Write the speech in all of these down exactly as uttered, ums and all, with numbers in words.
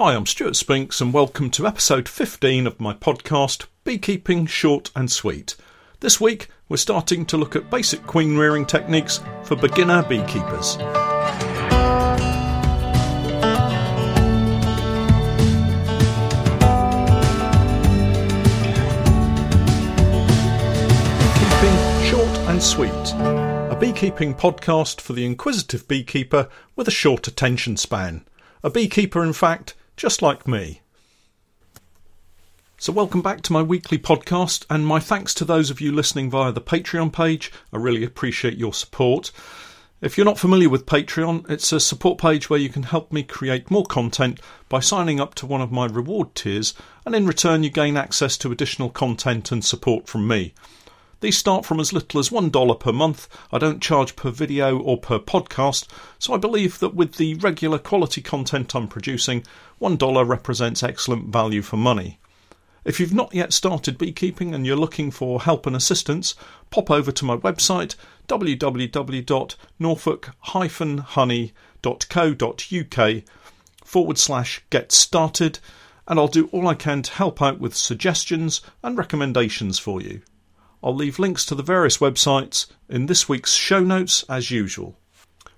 Hi, I'm Stuart Spinks and welcome to episode fifteen of my podcast, Beekeeping Short and Sweet. This week, we're starting to look at basic queen rearing techniques for beginner beekeepers. Beekeeping Short and Sweet, a beekeeping podcast for the inquisitive beekeeper with a short attention span. A beekeeper, in fact, just like me. So welcome back to my weekly podcast, and my thanks to those of you listening via the Patreon page. I really appreciate your support. If you're not familiar with Patreon, it's a support page where you can help me create more content by signing up to one of my reward tiers, and in return you gain access to additional content and support from me. These start from as little as one dollar per month. I don't charge per video or per podcast, so I believe that with the regular quality content I'm producing, one dollar represents excellent value for money. If you've not yet started beekeeping and you're looking for help and assistance, pop over to my website w w w dot norfolk dash honey dot co dot u k forward slash get started, and I'll do all I can to help out with suggestions and recommendations for you. I'll leave links to the various websites in this week's show notes as usual.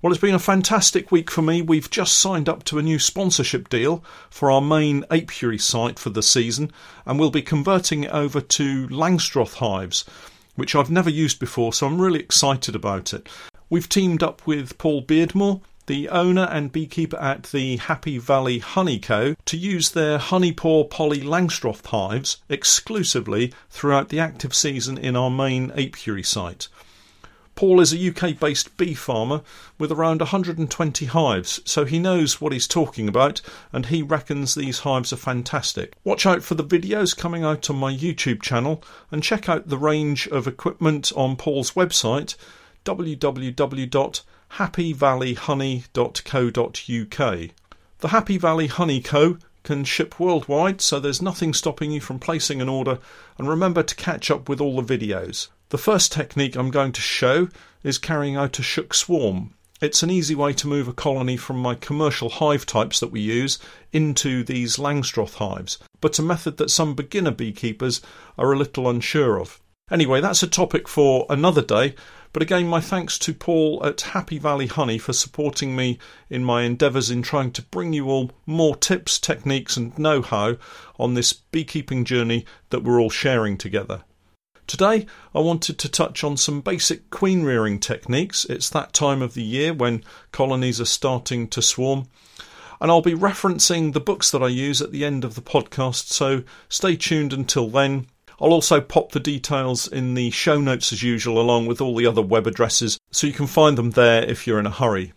Well, it's been a fantastic week for me. We've just signed up to a new sponsorship deal for our main apiary site for the season, and we'll be converting it over to Langstroth hives, which I've never used before, so I'm really excited about it. We've teamed up with Paul Beardmore, the owner and beekeeper at the Happy Valley Honey Co., to use their Honey Paw Poly Langstroth hives exclusively throughout the active season in our main apiary site. Paul is a U K-based bee farmer with around one hundred twenty hives, so he knows what he's talking about, and he reckons these hives are fantastic. Watch out for the videos coming out on my YouTube channel, and check out the range of equipment on Paul's website, w w w dot happy valley honey dot co dot u k. The Happy Valley Honey Co. can ship worldwide, so there's nothing stopping you from placing an order, and remember to catch up with all the videos. The first technique I'm going to show is carrying out a shook swarm. It's an easy way to move a colony from my commercial hive types that we use into these Langstroth hives, but a method that some beginner beekeepers are a little unsure of. Anyway, that's a topic for another day. But again, my thanks to Paul at Happy Valley Honey for supporting me in my endeavours in trying to bring you all more tips, techniques and know-how on this beekeeping journey that we're all sharing together. Today, I wanted to touch on some basic queen rearing techniques. It's that time of the year when colonies are starting to swarm. And I'll be referencing the books that I use at the end of the podcast, so stay tuned until then. I'll also pop the details in the show notes as usual, along with all the other web addresses, so you can find them there if you're in a hurry.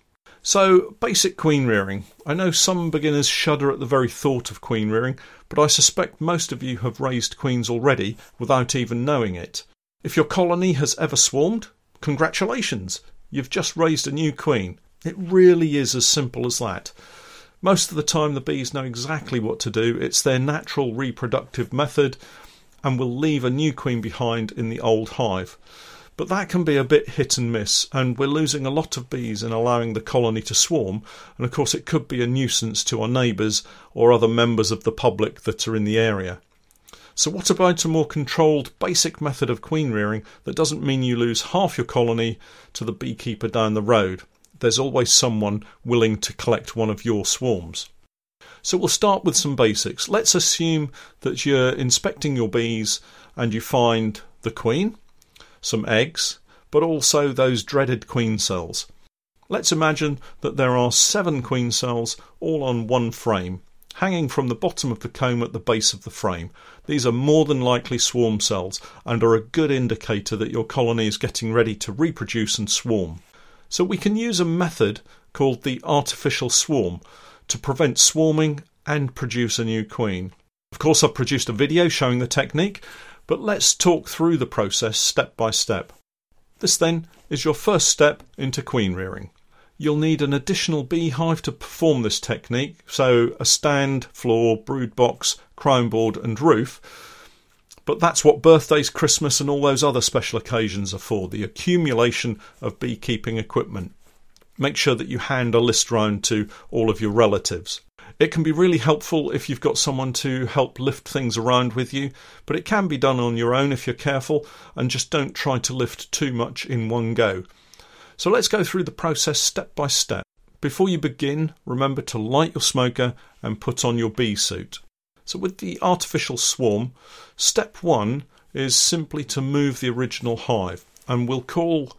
So, basic queen rearing. I know some beginners shudder at the very thought of queen rearing, but I suspect most of you have raised queens already without even knowing it. If your colony has ever swarmed, congratulations! You've just raised a new queen. It really is as simple as that. Most of the time the bees know exactly what to do. It's their natural reproductive method, and will leave a new queen behind in the old hive. But that can be a bit hit and miss, and we're losing a lot of bees in allowing the colony to swarm, and of course it could be a nuisance to our neighbours or other members of the public that are in the area. So what about a more controlled basic method of queen rearing that doesn't mean you lose half your colony to the beekeeper down the road? There's always someone willing to collect one of your swarms. So we'll start with some basics. Let's assume that you're inspecting your bees and you find the queen, some eggs, but also those dreaded queen cells. Let's imagine that there are seven queen cells all on one frame, hanging from the bottom of the comb at the base of the frame. These are more than likely swarm cells and are a good indicator that your colony is getting ready to reproduce and swarm. So we can use a method called the artificial swarm to prevent swarming and produce a new queen. Of course, I've produced a video showing the technique, but let's talk through the process step by step. This then is your first step into queen rearing. You'll need an additional beehive to perform this technique, so a stand, floor, brood box, crown board and roof. But that's what birthdays, Christmas and all those other special occasions are for, the accumulation of beekeeping equipment. Make sure that you hand a list round to all of your relatives. It can be really helpful if you've got someone to help lift things around with you, but it can be done on your own if you're careful, and just don't try to lift too much in one go. So let's go through the process step by step. Before you begin, remember to light your smoker and put on your bee suit. So with the artificial swarm, step one is simply to move the original hive, and we'll call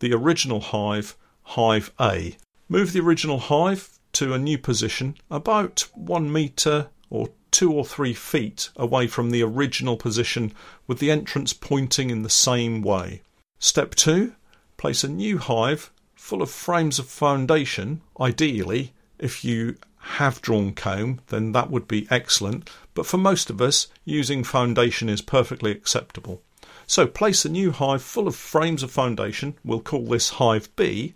the original hive Hive A. Move the original hive to a new position about one metre or two or three feet away from the original position, with the entrance pointing in the same way. Step two, place a new hive full of frames of foundation. Ideally, if you have drawn comb, then that would be excellent, but for most of us, using foundation is perfectly acceptable. So place a new hive full of frames of foundation, we'll call this Hive B,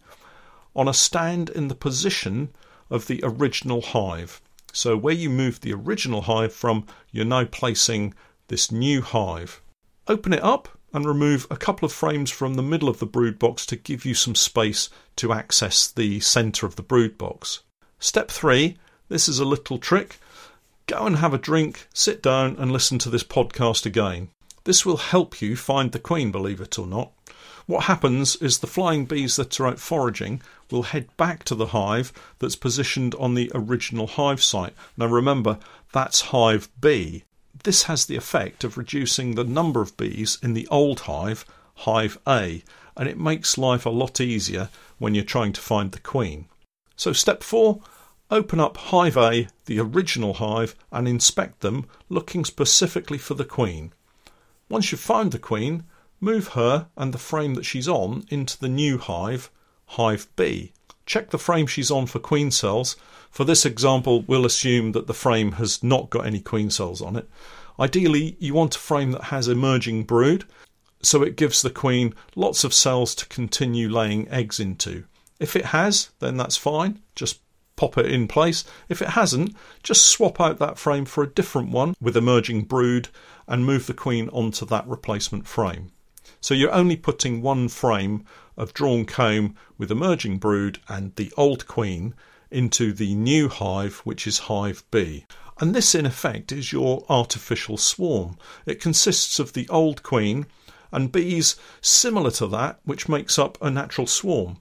on a stand in the position of the original hive. So where you moved the original hive from, you're now placing this new hive. Open it up and remove a couple of frames from the middle of the brood box to give you some space to access the centre of the brood box. Step three, this is a little trick. Go and have a drink, sit down and listen to this podcast again. This will help you find the queen, believe it or not. What happens is the flying bees that are out foraging will head back to the hive that's positioned on the original hive site. Now remember, that's Hive B. This has the effect of reducing the number of bees in the old hive, Hive A, and it makes life a lot easier when you're trying to find the queen. So step four, open up Hive A, the original hive, and inspect them, looking specifically for the queen. Once you've found the queen, move her and the frame that she's on into the new hive, Hive B. Check the frame she's on for queen cells. For this example, we'll assume that the frame has not got any queen cells on it. Ideally, you want a frame that has emerging brood, so it gives the queen lots of cells to continue laying eggs into. If it has, then that's fine, just pop it in place. If it hasn't, just swap out that frame for a different one with emerging brood and move the queen onto that replacement frame. So you're only putting one frame of drawn comb with emerging brood and the old queen into the new hive, which is Hive B. And this, in effect, is your artificial swarm. It consists of the old queen and bees similar to that, which makes up a natural swarm.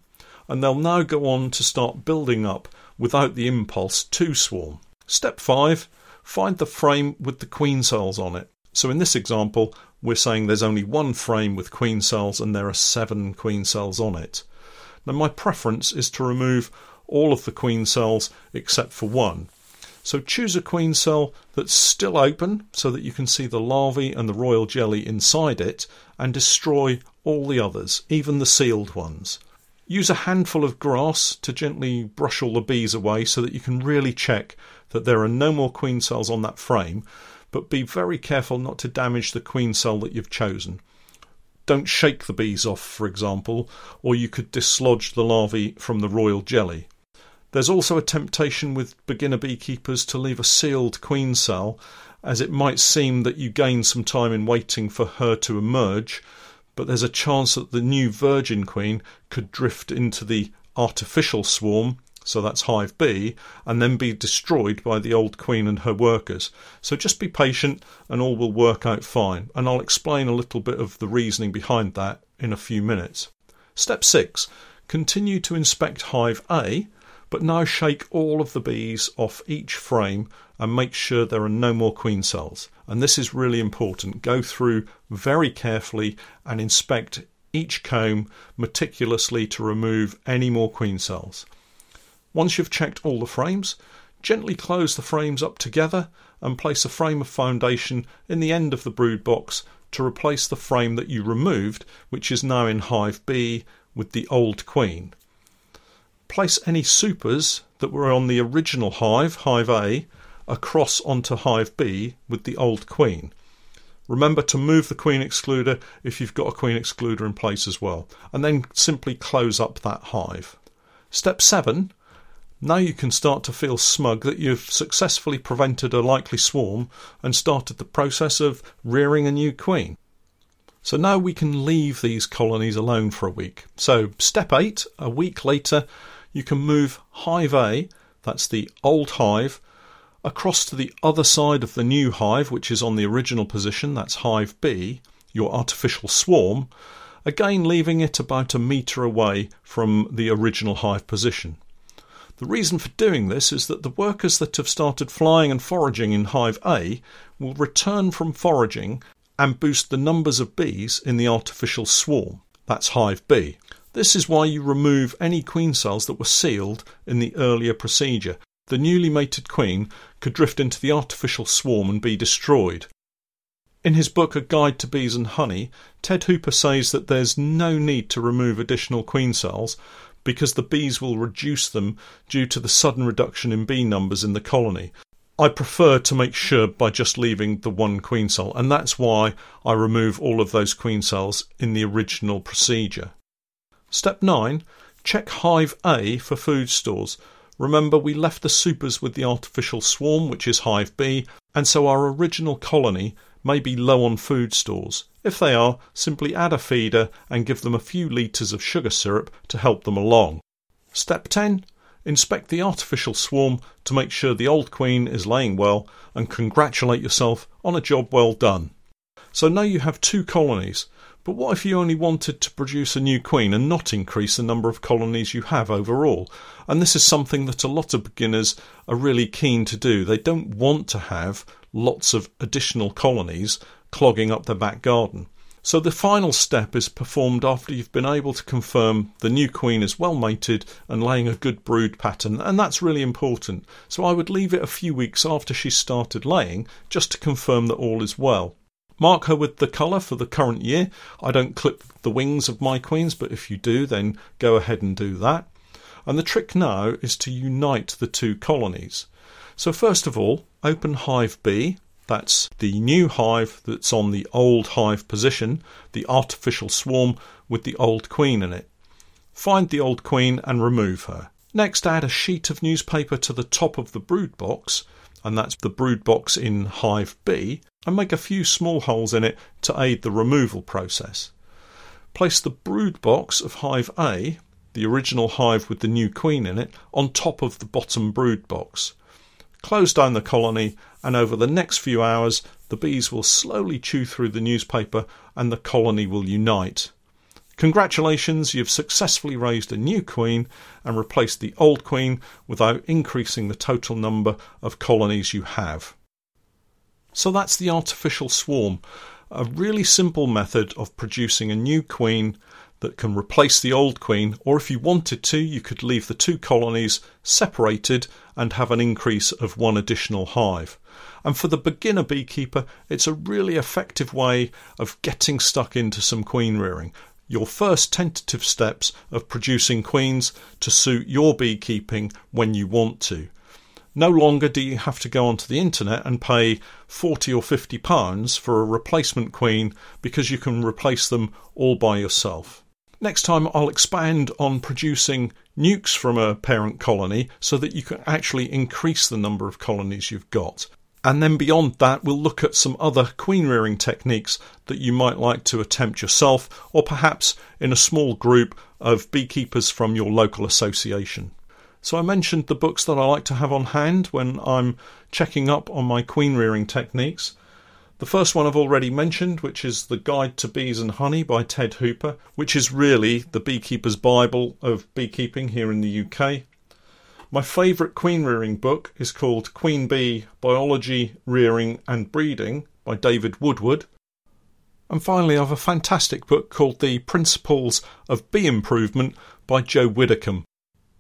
And they'll now go on to start building up without the impulse to swarm. Step five, find the frame with the queen cells on it. So in this example, we're saying there's only one frame with queen cells and there are seven queen cells on it. Now my preference is to remove all of the queen cells except for one. So choose a queen cell that's still open so that you can see the larvae and the royal jelly inside it, and destroy all the others, even the sealed ones. Use a handful of grass to gently brush all the bees away so that you can really check that there are no more queen cells on that frame, but be very careful not to damage the queen cell that you've chosen. Don't shake the bees off, for example, or you could dislodge the larvae from the royal jelly. There's also a temptation with beginner beekeepers to leave a sealed queen cell, as it might seem that you gain some time in waiting for her to emerge, but there's a chance that the new virgin queen could drift into the artificial swarm, so that's Hive B, and then be destroyed by the old queen and her workers. So just be patient and all will work out fine, and I'll explain a little bit of the reasoning behind that in a few minutes. Step six, continue to inspect Hive A, but now shake all of the bees off each frame and make sure there are no more queen cells. And this is really important. Go through very carefully and inspect each comb meticulously to remove any more queen cells. Once you've checked all the frames, gently close the frames up together and place a frame of foundation in the end of the brood box to replace the frame that you removed, which is now in Hive B with the old queen. Place any supers that were on the original hive, Hive A, across onto Hive B with the old queen. Remember to move the queen excluder if you've got a queen excluder in place as well, and then simply close up that hive. Step seven, now you can start to feel smug that you've successfully prevented a likely swarm and started the process of rearing a new queen. So now we can leave these colonies alone for a week. So step eight, a week later, you can move Hive A that's the old hive, across to the other side of the new hive, which is on the original position, that's hive B, your artificial swarm, again leaving it about a metre away from the original hive position. The reason for doing this is that the workers that have started flying and foraging in hive A will return from foraging and boost the numbers of bees in the artificial swarm, that's hive B. This is why you remove any queen cells that were sealed in the earlier procedure. The newly mated queen could drift into the artificial swarm and be destroyed. In his book A Guide to Bees and Honey, Ted Hooper says that there's no need to remove additional queen cells because the bees will reduce them due to the sudden reduction in bee numbers in the colony. I prefer to make sure by just leaving the one queen cell, and that's why I remove all of those queen cells in the original procedure. Step nine. Check hive A for food stores. Remember, we left the supers with the artificial swarm, which is hive B, and so our original colony may be low on food stores. If they are, simply add a feeder and give them a few litres of sugar syrup to help them along. Step ten. Inspect the artificial swarm to make sure the old queen is laying well and congratulate yourself on a job well done. So now you have two colonies, but what if you only wanted to produce a new queen and not increase the number of colonies you have overall? And this is something that a lot of beginners are really keen to do. They don't want to have lots of additional colonies clogging up their back garden. So the final step is performed after you've been able to confirm the new queen is well mated and laying a good brood pattern, and that's really important. So I would leave it a few weeks after she started laying just to confirm that all is well. Mark her with the colour for the current year. I don't clip the wings of my queens, but if you do, then go ahead and do that. And the trick now is to unite the two colonies. So first of all, open hive B. That's the new hive that's on the old hive position, the artificial swarm with the old queen in it. Find the old queen and remove her. Next, add a sheet of newspaper to the top of the brood box, and that's the brood box in hive B, and make a few small holes in it to aid the removal process. Place the brood box of hive A, the original hive with the new queen in it, on top of the bottom brood box. Close down the colony, and over the next few hours the bees will slowly chew through the newspaper and the colony will unite. Congratulations, you've successfully raised a new queen and replaced the old queen without increasing the total number of colonies you have. So that's the artificial swarm, a really simple method of producing a new queen that can replace the old queen, or if you wanted to, you could leave the two colonies separated and have an increase of one additional hive. And for the beginner beekeeper, it's a really effective way of getting stuck into some queen rearing. Your first tentative steps of producing queens to suit your beekeeping when you want to. No longer do you have to go onto the internet and pay forty or fifty pounds for a replacement queen because you can replace them all by yourself. Next time I'll expand on producing nukes from a parent colony so that you can actually increase the number of colonies you've got. And then beyond that, we'll look at some other queen rearing techniques that you might like to attempt yourself, or perhaps in a small group of beekeepers from your local association. So I mentioned the books that I like to have on hand when I'm checking up on my queen rearing techniques. The first one I've already mentioned, which is The Guide to Bees and Honey by Ted Hooper, which is really the beekeeper's Bible of beekeeping here in the U K. My favourite queen rearing book is called Queen Bee, Biology, Rearing and Breeding by David Woodward. And finally, I have a fantastic book called The Principles of Bee Improvement by Joe Widdicombe.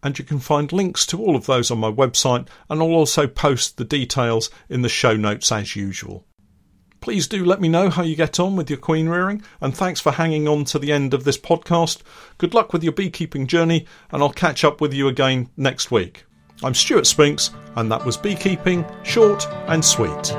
And you can find links to all of those on my website, and I'll also post the details in the show notes as usual. Please do let me know how you get on with your queen rearing, and thanks for hanging on to the end of this podcast. Good luck with your beekeeping journey, and I'll catch up with you again next week. I'm Stuart Spinks, and that was Beekeeping Short and Sweet.